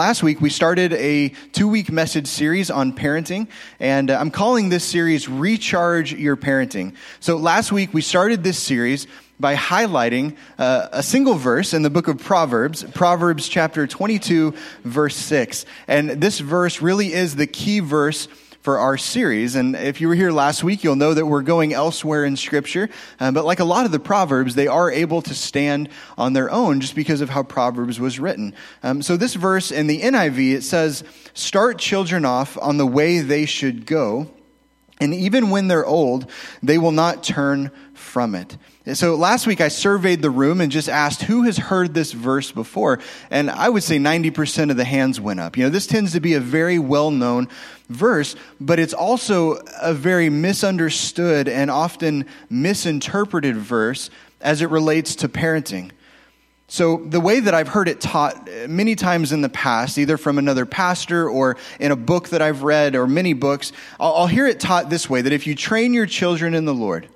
Last week, we started a 2-week message series on parenting, and I'm calling this series Recharge Your Parenting. So last week, we started this series by highlighting a single verse in the book of Proverbs, Proverbs chapter 22, verse 6. And this verse really is the key verse for our series. And if you were here last week, you'll know that we're going elsewhere in Scripture. But like a lot of the Proverbs, they are able to stand on their own just because of how Proverbs was written. So this verse in the NIV, it says, "Start children off on the way they should go, and even when they're old, they will not turn from it." So last week I surveyed the room and just asked who has heard this verse before, and I would say 90% of the hands went up. You know, this tends to be a very well-known verse, but it's also a very misunderstood and often misinterpreted verse as it relates to parenting. So the way that I've heard it taught many times in the past, either from another pastor or in a book that I've read or many books, I'll hear it taught this way, that if you train your children in the Lord,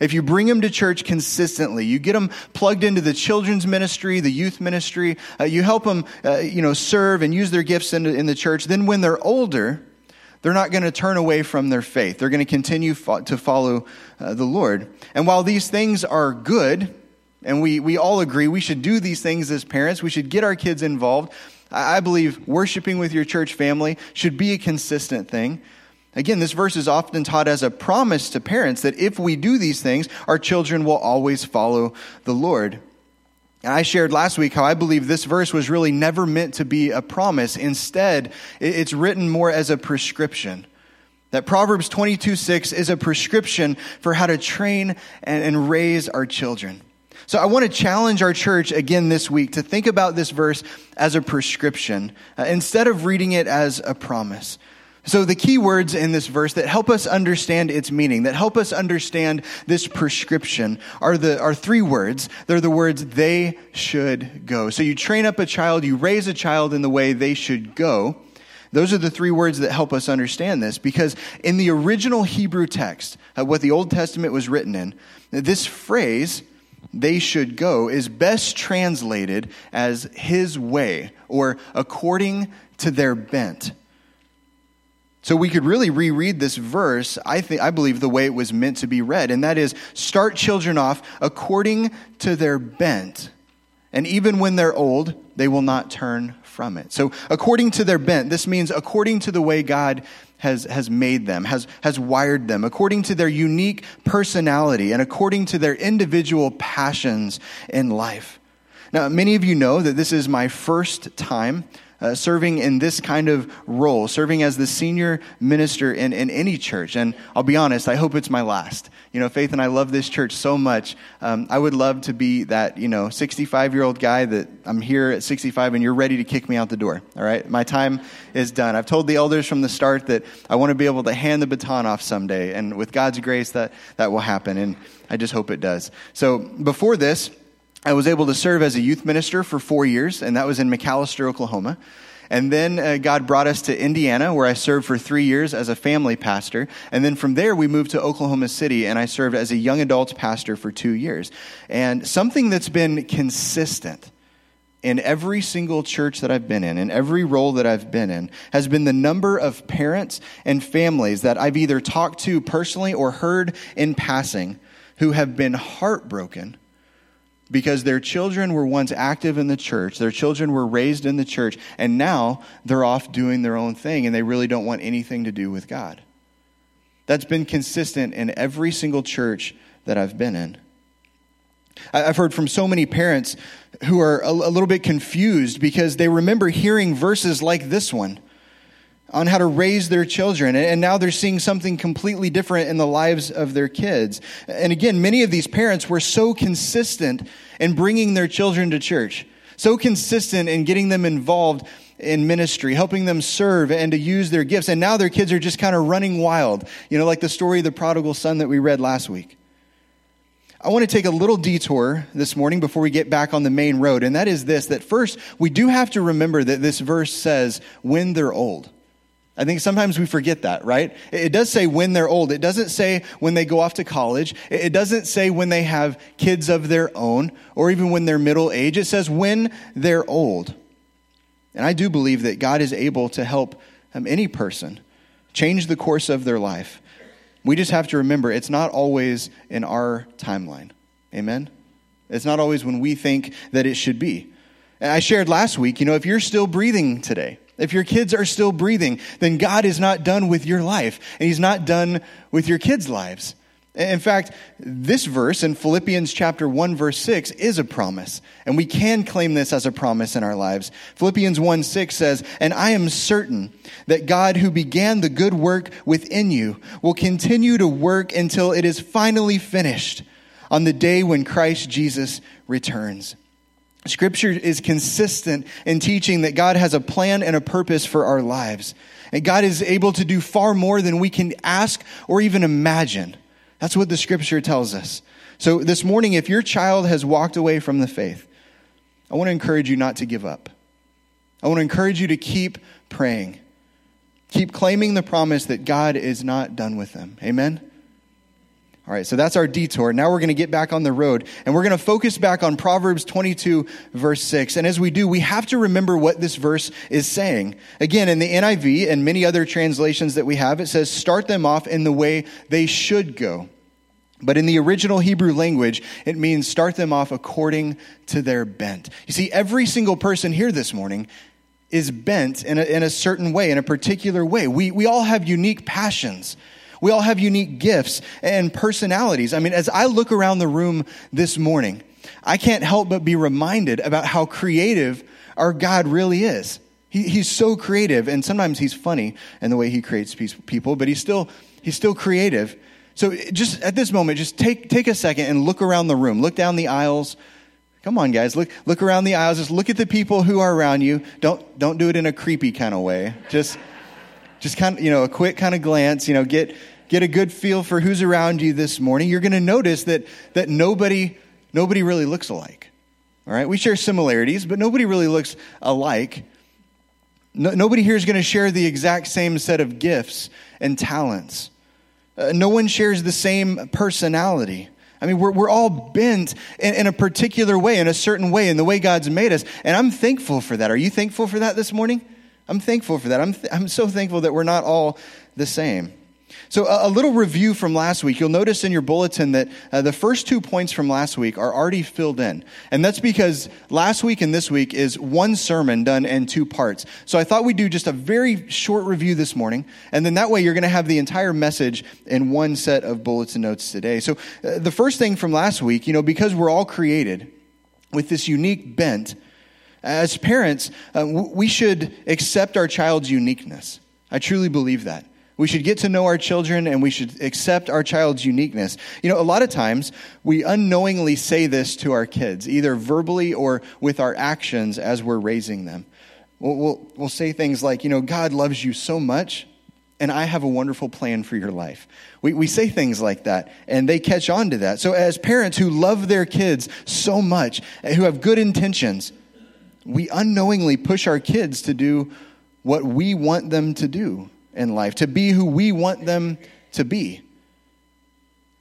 if you bring them to church consistently, you get them plugged into the children's ministry, the youth ministry, you help them serve and use their gifts in the church, then when they're older, they're not going to turn away from their faith. They're going to continue to follow the Lord. And while these things are good, and we all agree we should do these things as parents, we should get our kids involved, I believe worshiping with your church family should be a consistent thing. Again, this verse is often taught as a promise to parents that if we do these things, our children will always follow the Lord. And I shared last week how I believe this verse was really never meant to be a promise. Instead, it's written more as a prescription. That Proverbs 22:6 is a prescription for how to train and raise our children. So I want to challenge our church again this week to think about this verse as a prescription instead of reading it as a promise. So the key words in this verse that help us understand its meaning, that help us understand this prescription are three words. They're the words, "they should go." So you train up a child, you raise a child in the way they should go. Those are the three words that help us understand this, because in the original Hebrew text, what the Old Testament was written in, this phrase, "they should go," is best translated as "his way" or "according to their bent." So we could really reread this verse, I believe, the way it was meant to be read, and that is, start children off according to their bent, and even when they're old, they will not turn from it. So according to their bent, this means according to the way God has made them, has wired them, according to their unique personality, and according to their individual passions in life. Now, many of you know that this is my first time serving in this kind of role, serving as the senior minister in any church. And I'll be honest, I hope it's my last. You know, Faith and I love this church so much. I would love to be that, 65-year-old guy that I'm here at 65 and you're ready to kick me out the door, all right? My time is done. I've told the elders from the start that I want to be able to hand the baton off someday. And with God's grace, that will happen. And I just hope it does. So before this, I was able to serve as a youth minister for 4 years, and that was in McAlester, Oklahoma. And then God brought us to Indiana, where I served for 3 years as a family pastor. And then from there, we moved to Oklahoma City, and I served as a young adults pastor for 2 years. And something that's been consistent in every single church that I've been in every role that I've been in, has been the number of parents and families that I've either talked to personally or heard in passing who have been heartbroken because their children were once active in the church, their children were raised in the church, and now they're off doing their own thing, and they really don't want anything to do with God. That's been consistent in every single church that I've been in. I've heard from so many parents who are a little bit confused because they remember hearing verses like this one on how to raise their children, and now they're seeing something completely different in the lives of their kids. And again, many of these parents were so consistent in bringing their children to church, so consistent in getting them involved in ministry, helping them serve and to use their gifts, and now their kids are just kind of running wild, like the story of the prodigal son that we read last week. I want to take a little detour this morning before we get back on the main road, and that is this, that first, we do have to remember that this verse says, when they're old. I think sometimes we forget that, right? It does say when they're old. It doesn't say when they go off to college. It doesn't say when they have kids of their own or even when they're middle age. It says when they're old. And I do believe that God is able to help any person change the course of their life. We just have to remember it's not always in our timeline. Amen? It's not always when we think that it should be. And I shared last week, if you're still breathing today, if your kids are still breathing, then God is not done with your life, and he's not done with your kids' lives. In fact, this verse in Philippians chapter 1, verse 6 is a promise, and we can claim this as a promise in our lives. Philippians 1:6 says, "And I am certain that God who began the good work within you will continue to work until it is finally finished on the day when Christ Jesus returns." Scripture is consistent in teaching that God has a plan and a purpose for our lives. And God is able to do far more than we can ask or even imagine. That's what the scripture tells us. So this morning, if your child has walked away from the faith, I want to encourage you not to give up. I want to encourage you to keep praying. Keep claiming the promise that God is not done with them. Amen? All right, so that's our detour. Now we're going to get back on the road, and we're going to focus back on Proverbs 22, verse 6. And as we do, we have to remember what this verse is saying. Again, in the NIV and many other translations that we have, it says, "Start them off in the way they should go." But in the original Hebrew language, it means start them off according to their bent. You see, every single person here this morning is bent in a certain way, in a particular way. We all have unique passions. We all have unique gifts and personalities. I mean, as I look around the room this morning, I can't help but be reminded about how creative our God really is. He's so creative, and sometimes he's funny in the way he creates people, but he's still creative. So just at this moment, just take a second and look around the room. Look down the aisles. Come on, guys. Look around the aisles. Just look at the people who are around you. Don't do it in a creepy kind of way. Just kind of, a quick kind of glance, get a good feel for who's around you this morning. You're going to notice that nobody really looks alike. All right? We share similarities, but nobody really looks alike. Nobody here is going to share the exact same set of gifts and talents. No one shares the same personality. I mean, we're all bent in a particular way, in a certain way, in the way God's made us. And I'm thankful for that. Are you thankful for that this morning? I'm thankful for that. I'm so thankful that we're not all the same. So a little review from last week. You'll notice in your bulletin that the first 2 points from last week are already filled in. And that's because last week and this week is one sermon done in 2 parts. So I thought we'd do just a very short review this morning. And then that way you're going to have the entire message in one set of bulletin notes today. So the first thing from last week, because we're all created with this unique bent, as parents, we should accept our child's uniqueness. I truly believe that. We should get to know our children, and we should accept our child's uniqueness. A lot of times, we unknowingly say this to our kids, either verbally or with our actions as we're raising them. We'll say things like, God loves you so much, and I have a wonderful plan for your life. We say things like that, and they catch on to that. So as parents who love their kids so much, who have good intentions, we unknowingly push our kids to do what we want them to do in life, to be who we want them to be.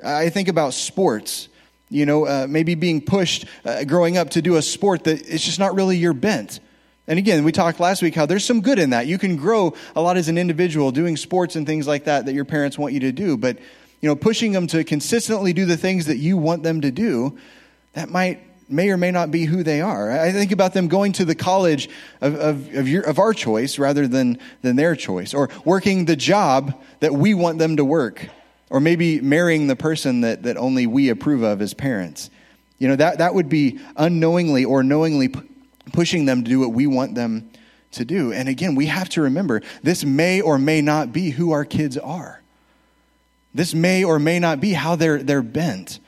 I think about sports, maybe being pushed growing up to do a sport that it's just not really your bent. And again, we talked last week how there's some good in that. You can grow a lot as an individual doing sports and things like that your parents want you to do. But, pushing them to consistently do the things that you want them to do, that may or may not be who they are. I think about them going to the college of our choice rather than their choice, or working the job that we want them to work, or maybe marrying the person that only we approve of as parents. That would be unknowingly or knowingly pushing them to do what we want them to do. And again, we have to remember, this may or may not be who our kids are. This may or may not be how they're bent.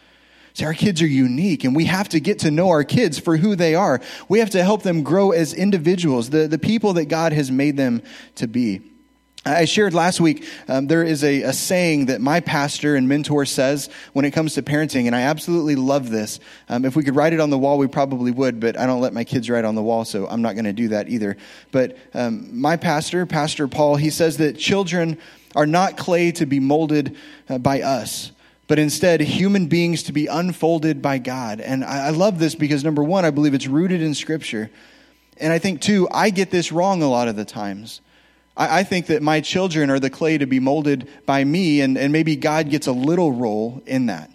See, our kids are unique, and we have to get to know our kids for who they are. We have to help them grow as individuals, the people that God has made them to be. I shared last week, there is a saying that my pastor and mentor says when it comes to parenting, and I absolutely love this. If we could write it on the wall, we probably would, but I don't let my kids write on the wall, so I'm not going to do that either. But my pastor, Pastor Paul, he says that children are not clay to be molded by us, but instead human beings to be unfolded by God. And I love this because, number one, I believe it's rooted in Scripture. And I think, too, I get this wrong a lot of the times. I think that my children are the clay to be molded by me, and maybe God gets a little role in that.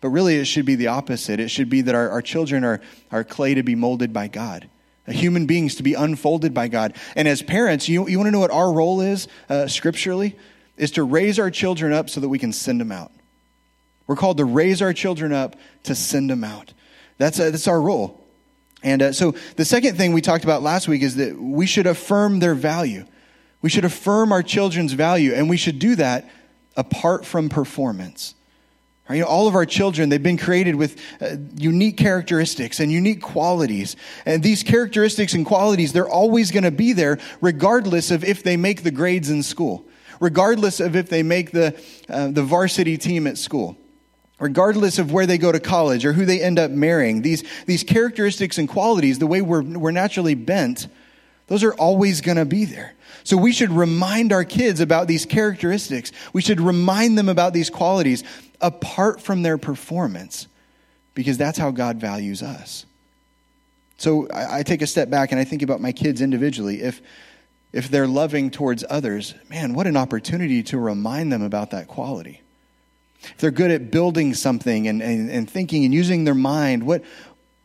But really, it should be the opposite. It should be that our children are clay to be molded by God, human beings to be unfolded by God. And as parents, you want to know what our role is scripturally? Is to raise our children up so that we can send them out. We're called to raise our children up to send them out. That's our role. And so the second thing we talked about last week is that we should affirm their value. We should affirm our children's value, and we should do that apart from performance. Right? You know, all of our children, they've been created with unique characteristics and unique qualities. And these characteristics and qualities, they're always going to be there regardless of if they make the grades in school, regardless of if they make the varsity team at school. Regardless of where they go to college or who they end up marrying, these characteristics and qualities, the way we're naturally bent, those are always going to be there. So we should remind our kids about these characteristics. We should remind them about these qualities apart from their performance, because that's how God values us. So I take a step back and I think about my kids individually. If they're loving towards others, man, what an opportunity to remind them about that quality. If they're good at building something and thinking and using their mind, what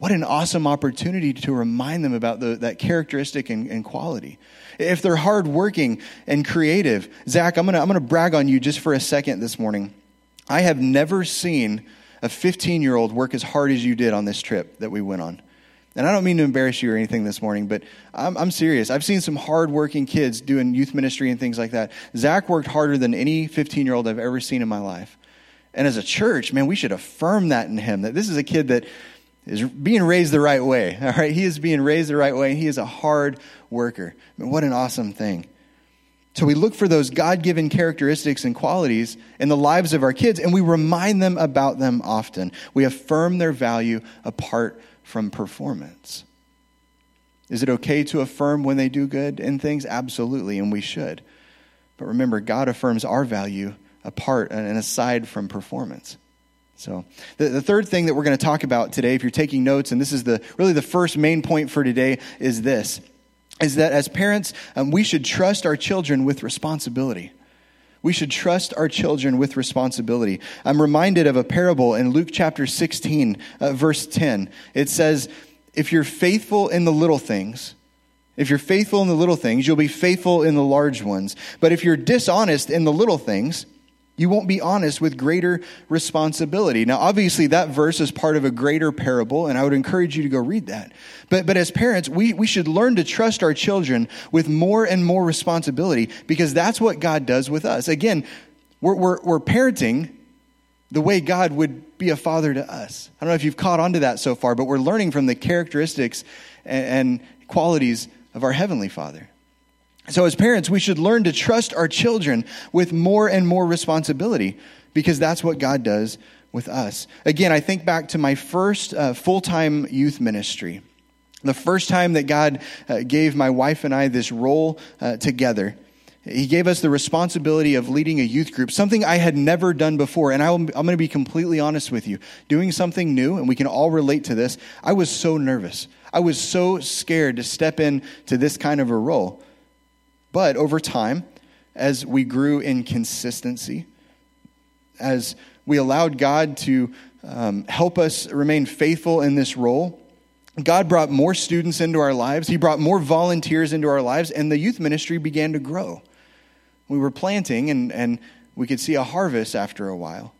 an awesome opportunity to remind them about that characteristic and quality. If they're hardworking and creative, Zach, I'm gonna brag on you just for a second this morning. I have never seen a 15-year-old work as hard as you did on this trip that we went on. And I don't mean to embarrass you or anything this morning, but I'm serious. I've seen some hardworking kids doing youth ministry and things like that. Zach worked harder than any 15-year-old I've ever seen in my life. And as a church, man, we should affirm that in him, that this is a kid that is being raised the right way, all right? He is being raised the right way, and he is a hard worker. I mean, what an awesome thing. So we look for those God-given characteristics and qualities in the lives of our kids, and we remind them about them often. We affirm their value apart from performance. Is it okay to affirm when they do good in things? Absolutely, and we should. But remember, God affirms our value apart and aside from performance. So the third thing that we're going to talk about today, if you're taking notes, and this is really the first main point for today, is that as parents, we should trust our children with responsibility. We should trust our children with responsibility. I'm reminded of a parable in Luke chapter 16, verse 10. It says, if you're faithful in the little things, you'll be faithful in the large ones. But if you're dishonest in the little things, you won't be honest with greater responsibility. Now, obviously, that verse is part of a greater parable, and I would encourage you to go read that. But as parents, we should learn to trust our children with more and more responsibility, because that's what God does with us. Again, we're parenting the way God would be a father to us. I don't know if you've caught on to that so far, but we're learning from the characteristics and qualities of our Heavenly Father. So as parents, we should learn to trust our children with more and more responsibility, because that's what God does with us. Again, I think back to my first full-time youth ministry. The first time that God gave my wife and I this role together, He gave us the responsibility of leading a youth group, something I had never done before. And I'm going to be completely honest with you. Doing something new, and we can all relate to this, I was so nervous. I was so scared to step into this kind of a role. But over time, as we grew in consistency, as we allowed God to help us remain faithful in this role, God brought more students into our lives. He brought more volunteers into our lives, and the youth ministry began to grow. We were planting, and we could see a harvest after a while.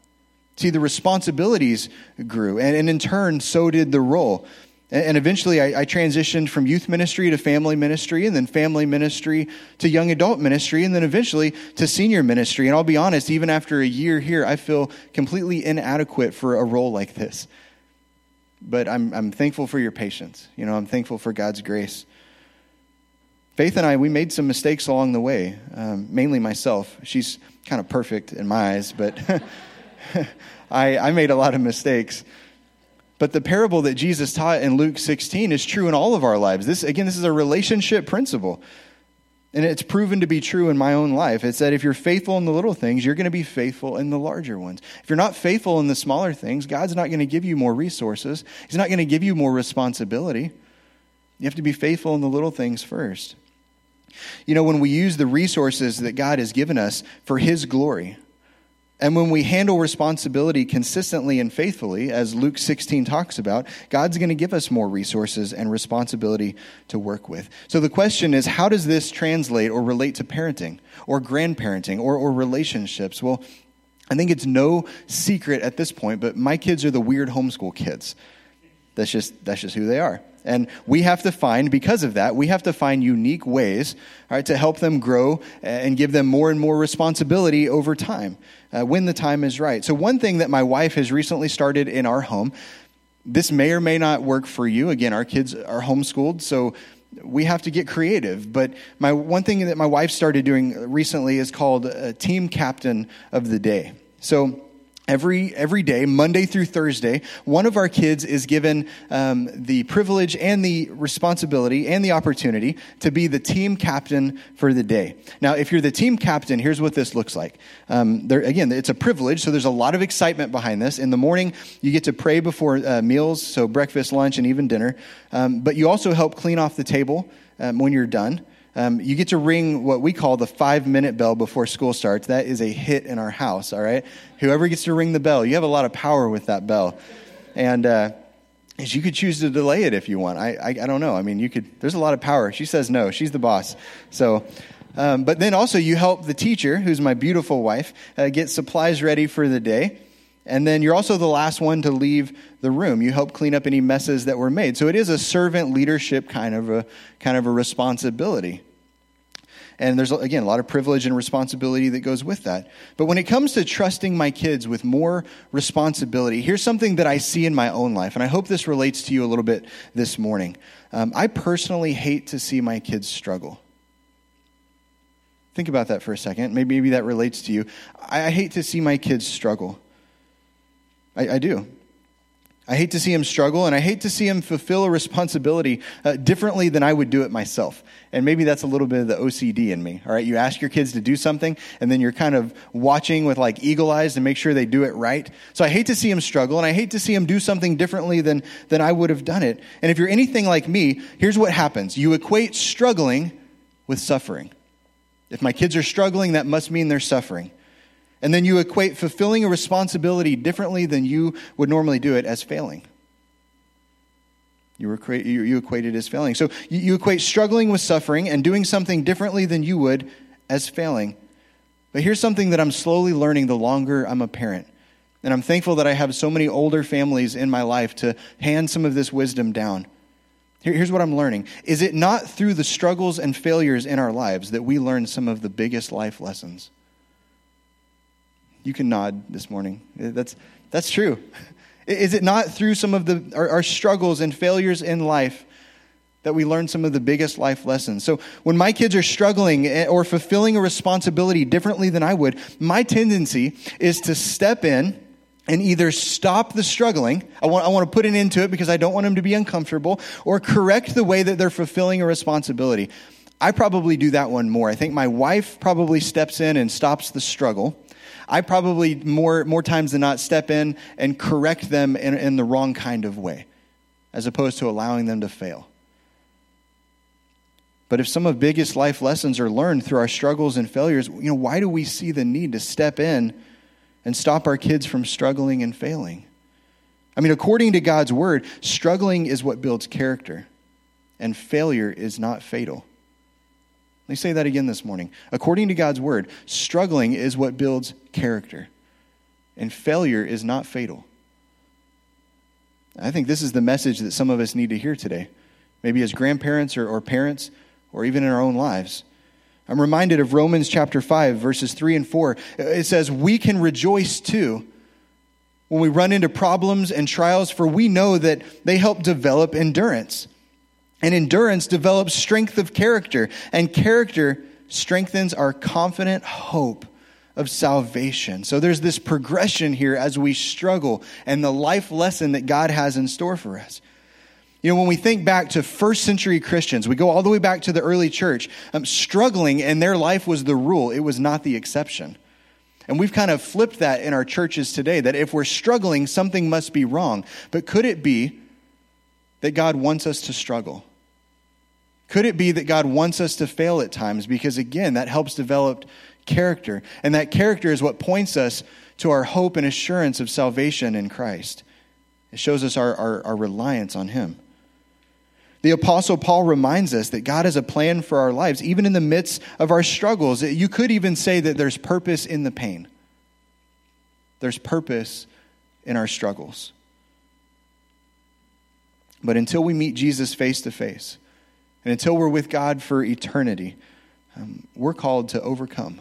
See, the responsibilities grew, and in turn, so did the role. And eventually I transitioned from youth ministry to family ministry, and then family ministry to young adult ministry, and then eventually to senior ministry. And I'll be honest, even after a year here, I feel completely inadequate for a role like this. But I'm thankful for your patience. You know, I'm thankful for God's grace. Faith and I, we made some mistakes along the way, mainly myself. She's kind of perfect in my eyes, but I made a lot of mistakes. But the parable that Jesus taught in Luke 16 is true in all of our lives. This is a relationship principle. And it's proven to be true in my own life. It's that if you're faithful in the little things, you're going to be faithful in the larger ones. If you're not faithful in the smaller things, God's not going to give you more resources. He's not going to give you more responsibility. You have to be faithful in the little things first. You know, when we use the resources that God has given us for His glory, and when we handle responsibility consistently and faithfully, as Luke 16 talks about, God's going to give us more resources and responsibility to work with. So the question is, how does this translate or relate to parenting or grandparenting or relationships? Well, I think it's no secret at this point, but my kids are the weird homeschool kids. That's just who they are. And we have to find, because of that, we have to find unique ways, all right, to help them grow and give them more and more responsibility over time, when the time is right. So one thing that my wife has recently started in our home, this may or may not work for you. Again, our kids are homeschooled, so we have to get creative. But one thing that my wife started doing recently is called a team captain of the day. So every day, Monday through Thursday, one of our kids is given the privilege and the responsibility and the opportunity to be the team captain for the day. Now, if you're the team captain, here's what this looks like. Again, it's a privilege, so there's a lot of excitement behind this. In the morning, you get to pray before meals, so breakfast, lunch, and even dinner. But you also help clean off the table when you're done. You get to ring what we call the 5-minute bell before school starts. That is a hit in our house, all right? Whoever gets to ring the bell, you have a lot of power with that bell. And you could choose to delay it if you want. I don't know. I mean, you could. There's a lot of power. She says no. She's the boss. So, but then also you help the teacher, who's my beautiful wife, get supplies ready for the day. And then you're also the last one to leave the room. You help clean up any messes that were made. So it is a servant leadership kind of a responsibility. And there's, again, a lot of privilege and responsibility that goes with that. But when it comes to trusting my kids with more responsibility, here's something that I see in my own life, and I hope this relates to you a little bit this morning. I personally hate to see my kids struggle. Think about that for a second. Maybe that relates to you. I hate to see my kids struggle. I do. I hate to see him struggle, and I hate to see him fulfill a responsibility differently than I would do it myself. And maybe that's a little bit of the OCD in me, all right? You ask your kids to do something, and then you're kind of watching with like eagle eyes to make sure they do it right. So I hate to see him struggle, and I hate to see him do something differently than I would have done it. And if you're anything like me, here's what happens. You equate struggling with suffering. If my kids are struggling, that must mean they're suffering. And then you equate fulfilling a responsibility differently than you would normally do it as failing. You equate it as failing. So you equate struggling with suffering and doing something differently than you would as failing. But here's something that I'm slowly learning the longer I'm a parent. And I'm thankful that I have so many older families in my life to hand some of this wisdom down. Here's what I'm learning. Is it not through the struggles and failures in our lives that we learn some of the biggest life lessons? You can nod this morning. That's true. Is it not through some of our struggles and failures in life that we learn some of the biggest life lessons? So when my kids are struggling or fulfilling a responsibility differently than I would, my tendency is to step in and either stop the struggling. I want to put an end to it because I don't want them to be uncomfortable, or correct the way that they're fulfilling a responsibility. I probably do that one more. I think my wife probably steps in and stops the struggle. I probably more times than not step in and correct them in the wrong kind of way, as opposed to allowing them to fail. But if some of biggest life lessons are learned through our struggles and failures, you know, why do we see the need to step in and stop our kids from struggling and failing? I mean, according to God's word, struggling is what builds character, and failure is not fatal. Let me say that again this morning. According to God's word, struggling is what builds character, and failure is not fatal. I think this is the message that some of us need to hear today, maybe as grandparents or parents, or even in our own lives. I'm reminded of Romans chapter 5, verses 3 and 4. It says, "We can rejoice too when we run into problems and trials, for we know that they help develop endurance. And endurance develops strength of character, and character strengthens our confident hope of salvation." So there's this progression here as we struggle and the life lesson that God has in store for us. You know, when we think back to first century Christians, we go all the way back to the early church, struggling and their life was the rule. It was not the exception. And we've kind of flipped that in our churches today, that if we're struggling, something must be wrong. But could it be that God wants us to struggle? Could it be that God wants us to fail at times? Because again, that helps develop character. And that character is what points us to our hope and assurance of salvation in Christ. It shows us our reliance on him. The Apostle Paul reminds us that God has a plan for our lives, even in the midst of our struggles. You could even say that there's purpose in the pain. There's purpose in our struggles. But until we meet Jesus face to face, and until we're with God for eternity, we're called to overcome.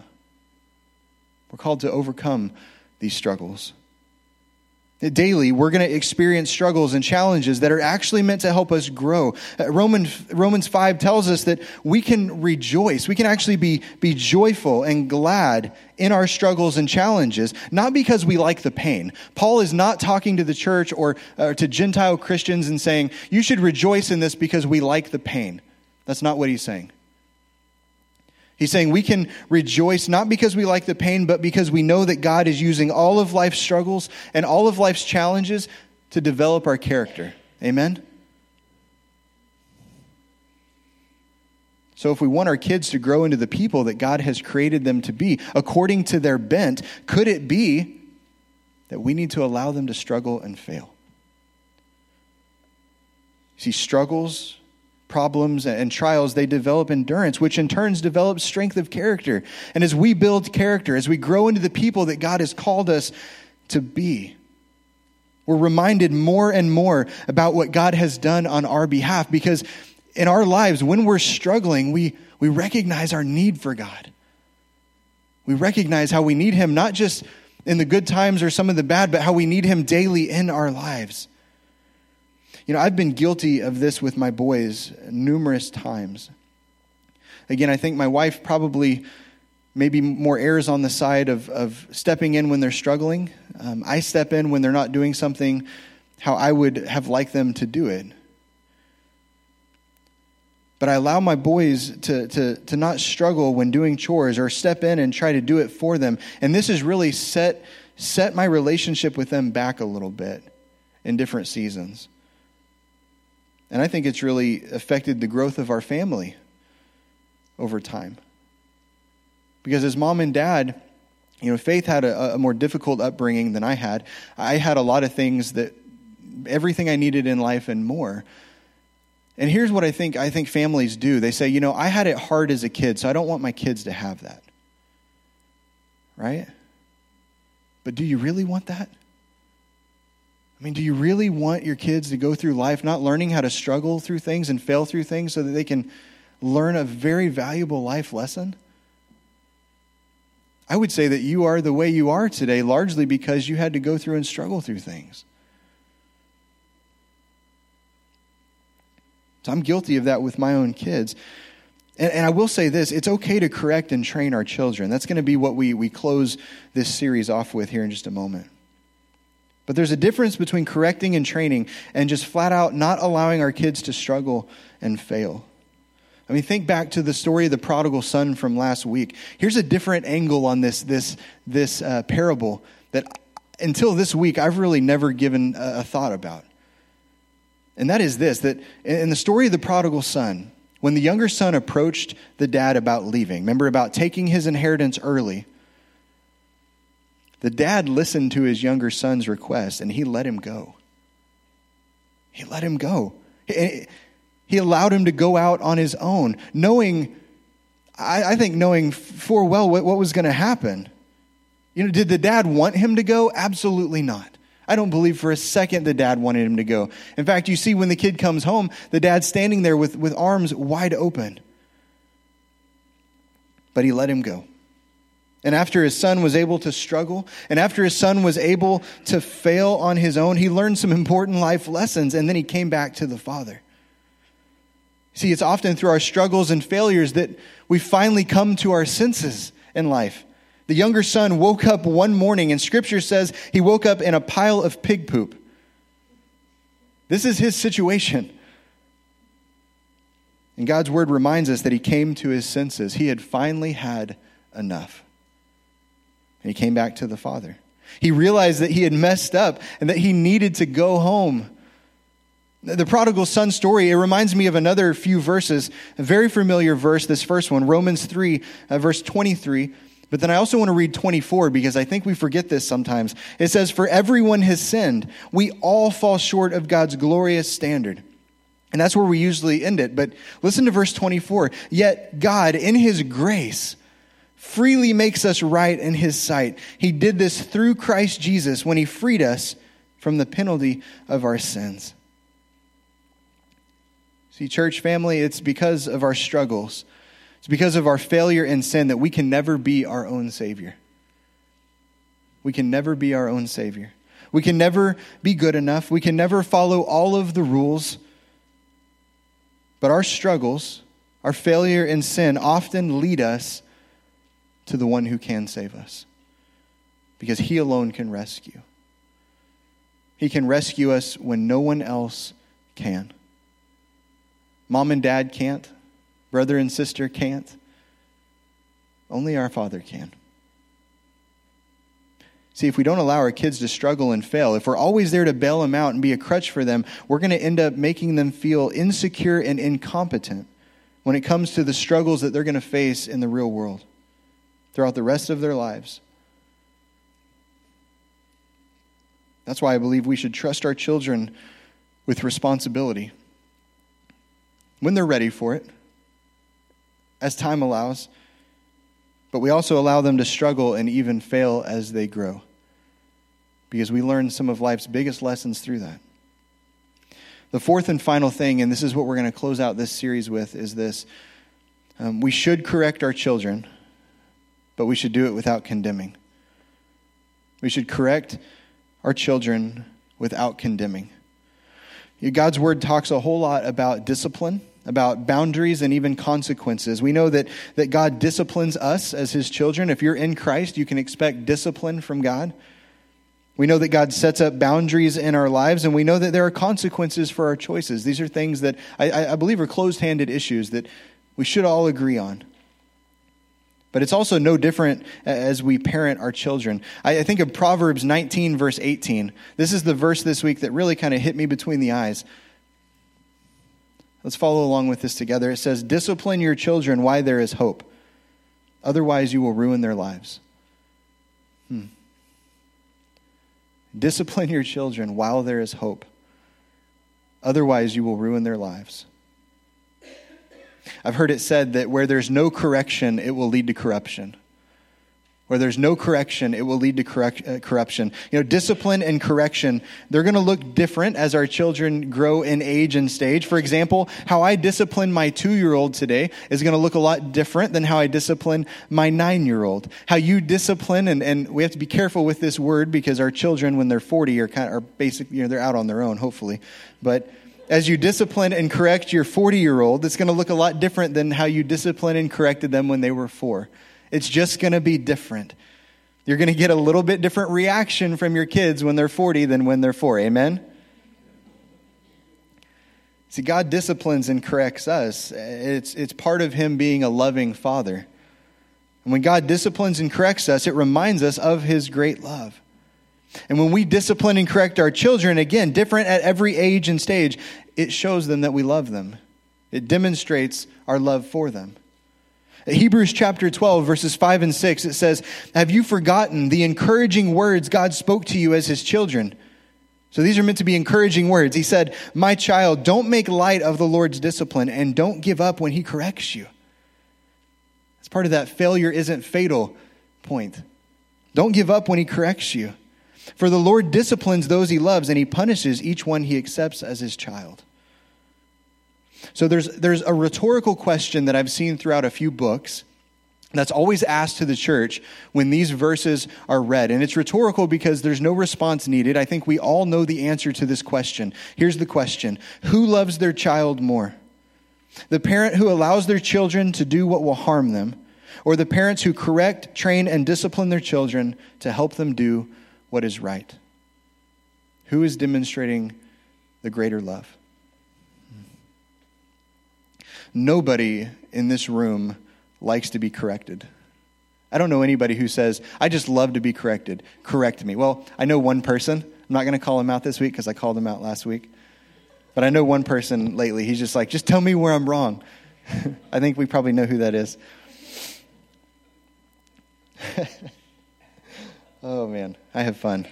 We're called to overcome these struggles. Daily, we're going to experience struggles and challenges that are actually meant to help us grow. Romans 5 tells us that we can rejoice. We can actually be joyful and glad in our struggles and challenges, not because we like the pain. Paul is not talking to the church or to Gentile Christians and saying, you should rejoice in this because we like the pain. That's not what he's saying. He's saying we can rejoice not because we like the pain, but because we know that God is using all of life's struggles and all of life's challenges to develop our character. Amen? So if we want our kids to grow into the people that God has created them to be, according to their bent, could it be that we need to allow them to struggle and fail? See, struggles, problems and trials, they develop endurance, which in turn develops strength of character. And as we build character, as we grow into the people that God has called us to be, we're reminded more and more about what God has done on our behalf. Because in our lives, when we're struggling, we recognize our need for God. We recognize how we need him, not just in the good times or some of the bad, but how we need him daily in our lives. You know, I've been guilty of this with my boys numerous times. Again, I think my wife probably maybe more errs on the side of stepping in when they're struggling. I step in when they're not doing something how I would have liked them to do it. But I allow my boys to not struggle when doing chores or step in and try to do it for them. And this has really set my relationship with them back a little bit in different seasons. And I think it's really affected the growth of our family over time. Because as mom and dad, you know, Faith had a more difficult upbringing than I had. I had a lot of things that, everything I needed in life and more. And here's what I think families do. They say, you know, I had it hard as a kid, so I don't want my kids to have that. Right? But do you really want that? I mean, do you really want your kids to go through life not learning how to struggle through things and fail through things so that they can learn a very valuable life lesson? I would say that you are the way you are today largely because you had to go through and struggle through things. So I'm guilty of that with my own kids. And I will say this, it's okay to correct and train our children. That's going to be what we close this series off with here in just a moment. But there's a difference between correcting and training and just flat out not allowing our kids to struggle and fail. I mean, think back to the story of the prodigal son from last week. Here's a different angle on this parable that until this week, I've really never given a thought about. And that is this, that in the story of the prodigal son, when the younger son approached the dad about leaving, remember about taking his inheritance early, the dad listened to his younger son's request, and he let him go. He let him go. He allowed him to go out on his own, knowing full well what was going to happen. You know, did the dad want him to go? Absolutely not. I don't believe for a second the dad wanted him to go. In fact, you see when the kid comes home, the dad's standing there with arms wide open. But he let him go. And after his son was able to struggle, and after his son was able to fail on his own, he learned some important life lessons, and then he came back to the father. See, it's often through our struggles and failures that we finally come to our senses in life. The younger son woke up one morning, and Scripture says he woke up in a pile of pig poop. This is his situation. And God's word reminds us that he came to his senses. He had finally had enough. And he came back to the father. He realized that he had messed up and that he needed to go home. The prodigal son story, it reminds me of another few verses, a very familiar verse, this first one, Romans 3, verse 23. But then I also want to read 24 because I think we forget this sometimes. It says, "For everyone has sinned. We all fall short of God's glorious standard." And that's where we usually end it. But listen to verse 24. "Yet God, in his grace, freely makes us right in his sight. He did this through Christ Jesus when he freed us from the penalty of our sins." See, church family, it's because of our struggles. It's because of our failure and sin that we can never be our own Savior. We can never be our own Savior. We can never be good enough. We can never follow all of the rules. But our struggles, our failure and sin often lead us to the one who can save us, because he alone can rescue. He can rescue us when no one else can. Mom and dad can't. Brother and sister can't. Only our Father can. See, if we don't allow our kids to struggle and fail, if we're always there to bail them out and be a crutch for them, we're going to end up making them feel insecure and incompetent when it comes to the struggles that they're going to face in the real world throughout the rest of their lives. That's why I believe we should trust our children with responsibility. When they're ready for it, as time allows, but we also allow them to struggle and even fail as they grow, because we learn some of life's biggest lessons through that. The fourth and final thing, and this is what we're going to close out this series with, is this. We should correct our children, but we should do it without condemning. We should correct our children without condemning. God's word talks a whole lot about discipline, about boundaries, and even consequences. We know that God disciplines us as his children. If you're in Christ, you can expect discipline from God. We know that God sets up boundaries in our lives, and we know that there are consequences for our choices. These are things that I believe are closed-handed issues that we should all agree on. But it's also no different as we parent our children. I think of Proverbs 19, verse 18. This is the verse this week that really kind of hit me between the eyes. Let's follow along with this together. It says, "Discipline your children while there is hope. Otherwise, you will ruin their lives." Discipline your children while there is hope. Otherwise, you will ruin their lives. I've heard it said that where there's no correction, it will lead to corruption. Where there's no correction, it will lead to corruption. You know, discipline and correction, they're going to look different as our children grow in age and stage. For example, how I discipline my 2-year-old today is going to look a lot different than how I discipline my 9-year-old. How you discipline, and we have to be careful with this word because our children, when they're 40, are basically, you know, they're out on their own, hopefully. But as you discipline and correct your 40-year-old, it's going to look a lot different than how you disciplined and corrected them when they were 4. It's just going to be different. You're going to get a little bit different reaction from your kids when they're 40 than when they're 4. Amen? See, God disciplines and corrects us. It's part of him being a loving Father. And when God disciplines and corrects us, it reminds us of his great love. And when we discipline and correct our children, again, different at every age and stage, it shows them that we love them. It demonstrates our love for them. Hebrews chapter 12, verses 5 and 6, it says, "Have you forgotten the encouraging words God spoke to you as his children?" So these are meant to be encouraging words. He said, "My child, don't make light of the Lord's discipline and don't give up when he corrects you." It's part of that failure isn't fatal point. Don't give up when he corrects you. "For the Lord disciplines those he loves, and he punishes each one he accepts as his child." So there's a rhetorical question that I've seen throughout a few books that's always asked to the church when these verses are read. And it's rhetorical because there's no response needed. I think we all know the answer to this question. Here's the question. Who loves their child more? The parent who allows their children to do what will harm them, or the parents who correct, train, and discipline their children to help them do what is right? Who is demonstrating the greater love? Nobody in this room likes to be corrected. I don't know anybody who says, "I just love to be corrected. Correct me." Well, I know one person. I'm not going to call him out this week because I called him out last week. But I know one person lately, he's just like, just tell me where I'm wrong. I think we probably know who that is. Oh, man, I have fun.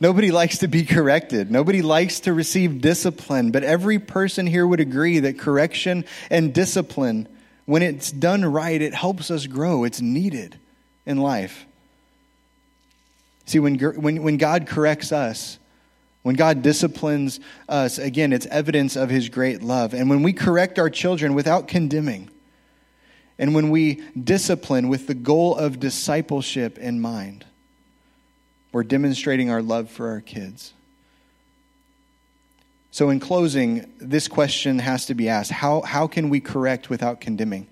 Nobody likes to be corrected. Nobody likes to receive discipline. But every person here would agree that correction and discipline, when it's done right, it helps us grow. It's needed in life. See, when God corrects us, when God disciplines us, again, it's evidence of his great love. And when we correct our children without condemning, and when we discipline with the goal of discipleship in mind, we're demonstrating our love for our kids. So in closing, this question has to be asked. How can we correct without condemning?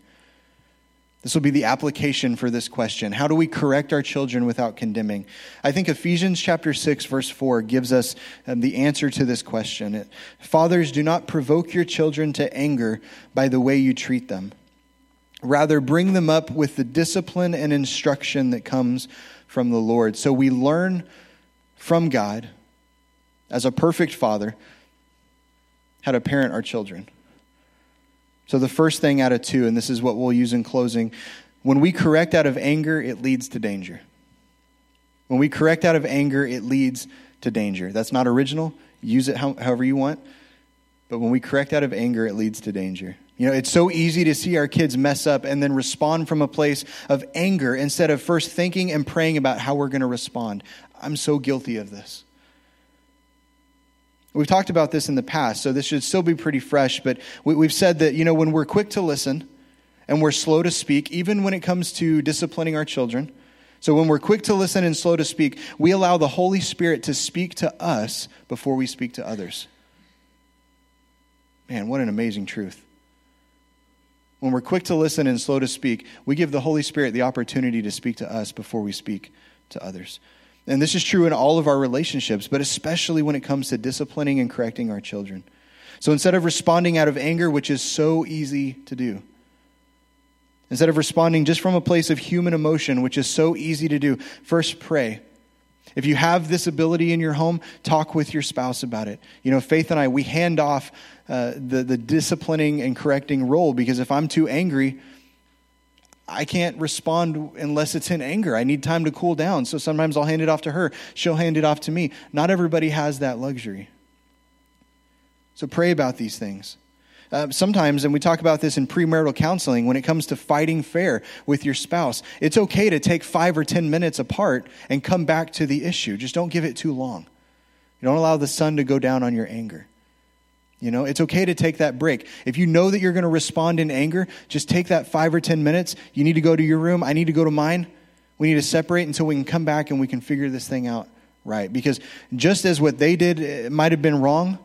This will be the application for this question. How do we correct our children without condemning? I think Ephesians chapter 6, verse 4 gives us the answer to this question. Fathers, do not provoke your children to anger by the way you treat them. Rather, bring them up with the discipline and instruction that comes from the Lord. So we learn from God as a perfect father how to parent our children. So the first thing out of two, and this is what we'll use in closing, when we correct out of anger, it leads to danger. When we correct out of anger, it leads to danger. That's not original. Use it however you want. But when we correct out of anger, it leads to danger. You know, it's so easy to see our kids mess up and then respond from a place of anger instead of first thinking and praying about how we're going to respond. I'm so guilty of this. We've talked about this in the past, so this should still be pretty fresh, but we've said that, you know, when we're quick to listen and we're slow to speak, even when it comes to disciplining our children, so when we're quick to listen and slow to speak, we allow the Holy Spirit to speak to us before we speak to others. Man, what an amazing truth. When we're quick to listen and slow to speak, we give the Holy Spirit the opportunity to speak to us before we speak to others. And this is true in all of our relationships, but especially when it comes to disciplining and correcting our children. So instead of responding out of anger, which is so easy to do, instead of responding just from a place of human emotion, which is so easy to do, first pray. If you have this ability in your home, talk with your spouse about it. You know, Faith and I, we hand off the disciplining and correcting role, because if I'm too angry, I can't respond unless it's in anger. I need time to cool down. So sometimes I'll hand it off to her. She'll hand it off to me. Not everybody has that luxury. So pray about these things. Sometimes, and we talk about this in premarital counseling, when it comes to fighting fair with your spouse, it's okay to take 5 or 10 minutes apart and come back to the issue. Just don't give it too long. You don't allow the sun to go down on your anger. You know, it's okay to take that break. If you know that you're going to respond in anger, just take that 5 or 10 minutes. You need to go to your room. I need to go to mine. We need to separate until we can come back and we can figure this thing out right. Because just as what they did might have been wrong,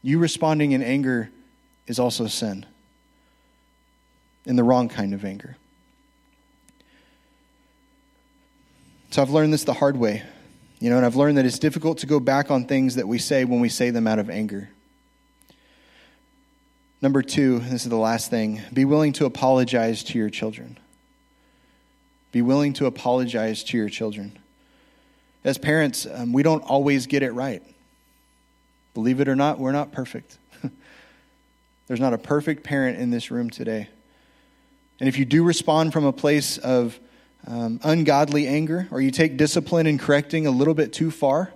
you responding in anger is also sin. And the wrong kind of anger. So I've learned this the hard way. You know, and I've learned that it's difficult to go back on things that we say when we say them out of anger. Number two, this is the last thing, be willing to apologize to your children. Be willing to apologize to your children. As parents, we don't always get it right. Believe it or not, we're not perfect. There's not a perfect parent in this room today. And if you do respond from a place of ungodly anger, or you take discipline and correcting a little bit too far,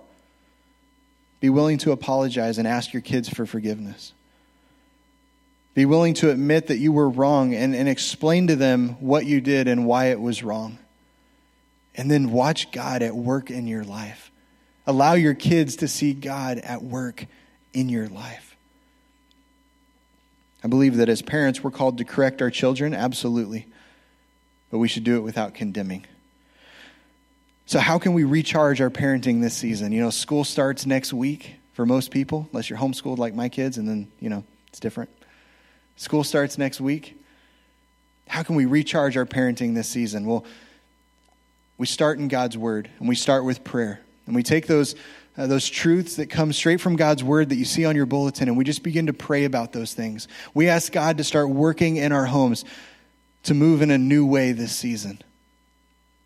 be willing to apologize and ask your kids for forgiveness. Be willing to admit that you were wrong and explain to them what you did and why it was wrong. And then watch God at work in your life. Allow your kids to see God at work in your life. I believe that as parents, we're called to correct our children, absolutely. But we should do it without condemning. So how can we recharge our parenting this season? You know, school starts next week for most people, unless you're homeschooled like my kids, and then, you know, it's different. School starts next week. How can we recharge our parenting this season? Well, we start in God's word, and we start with prayer. And we take those truths that come straight from God's word that you see on your bulletin, and we just begin to pray about those things. We ask God to start working in our homes to move in a new way this season.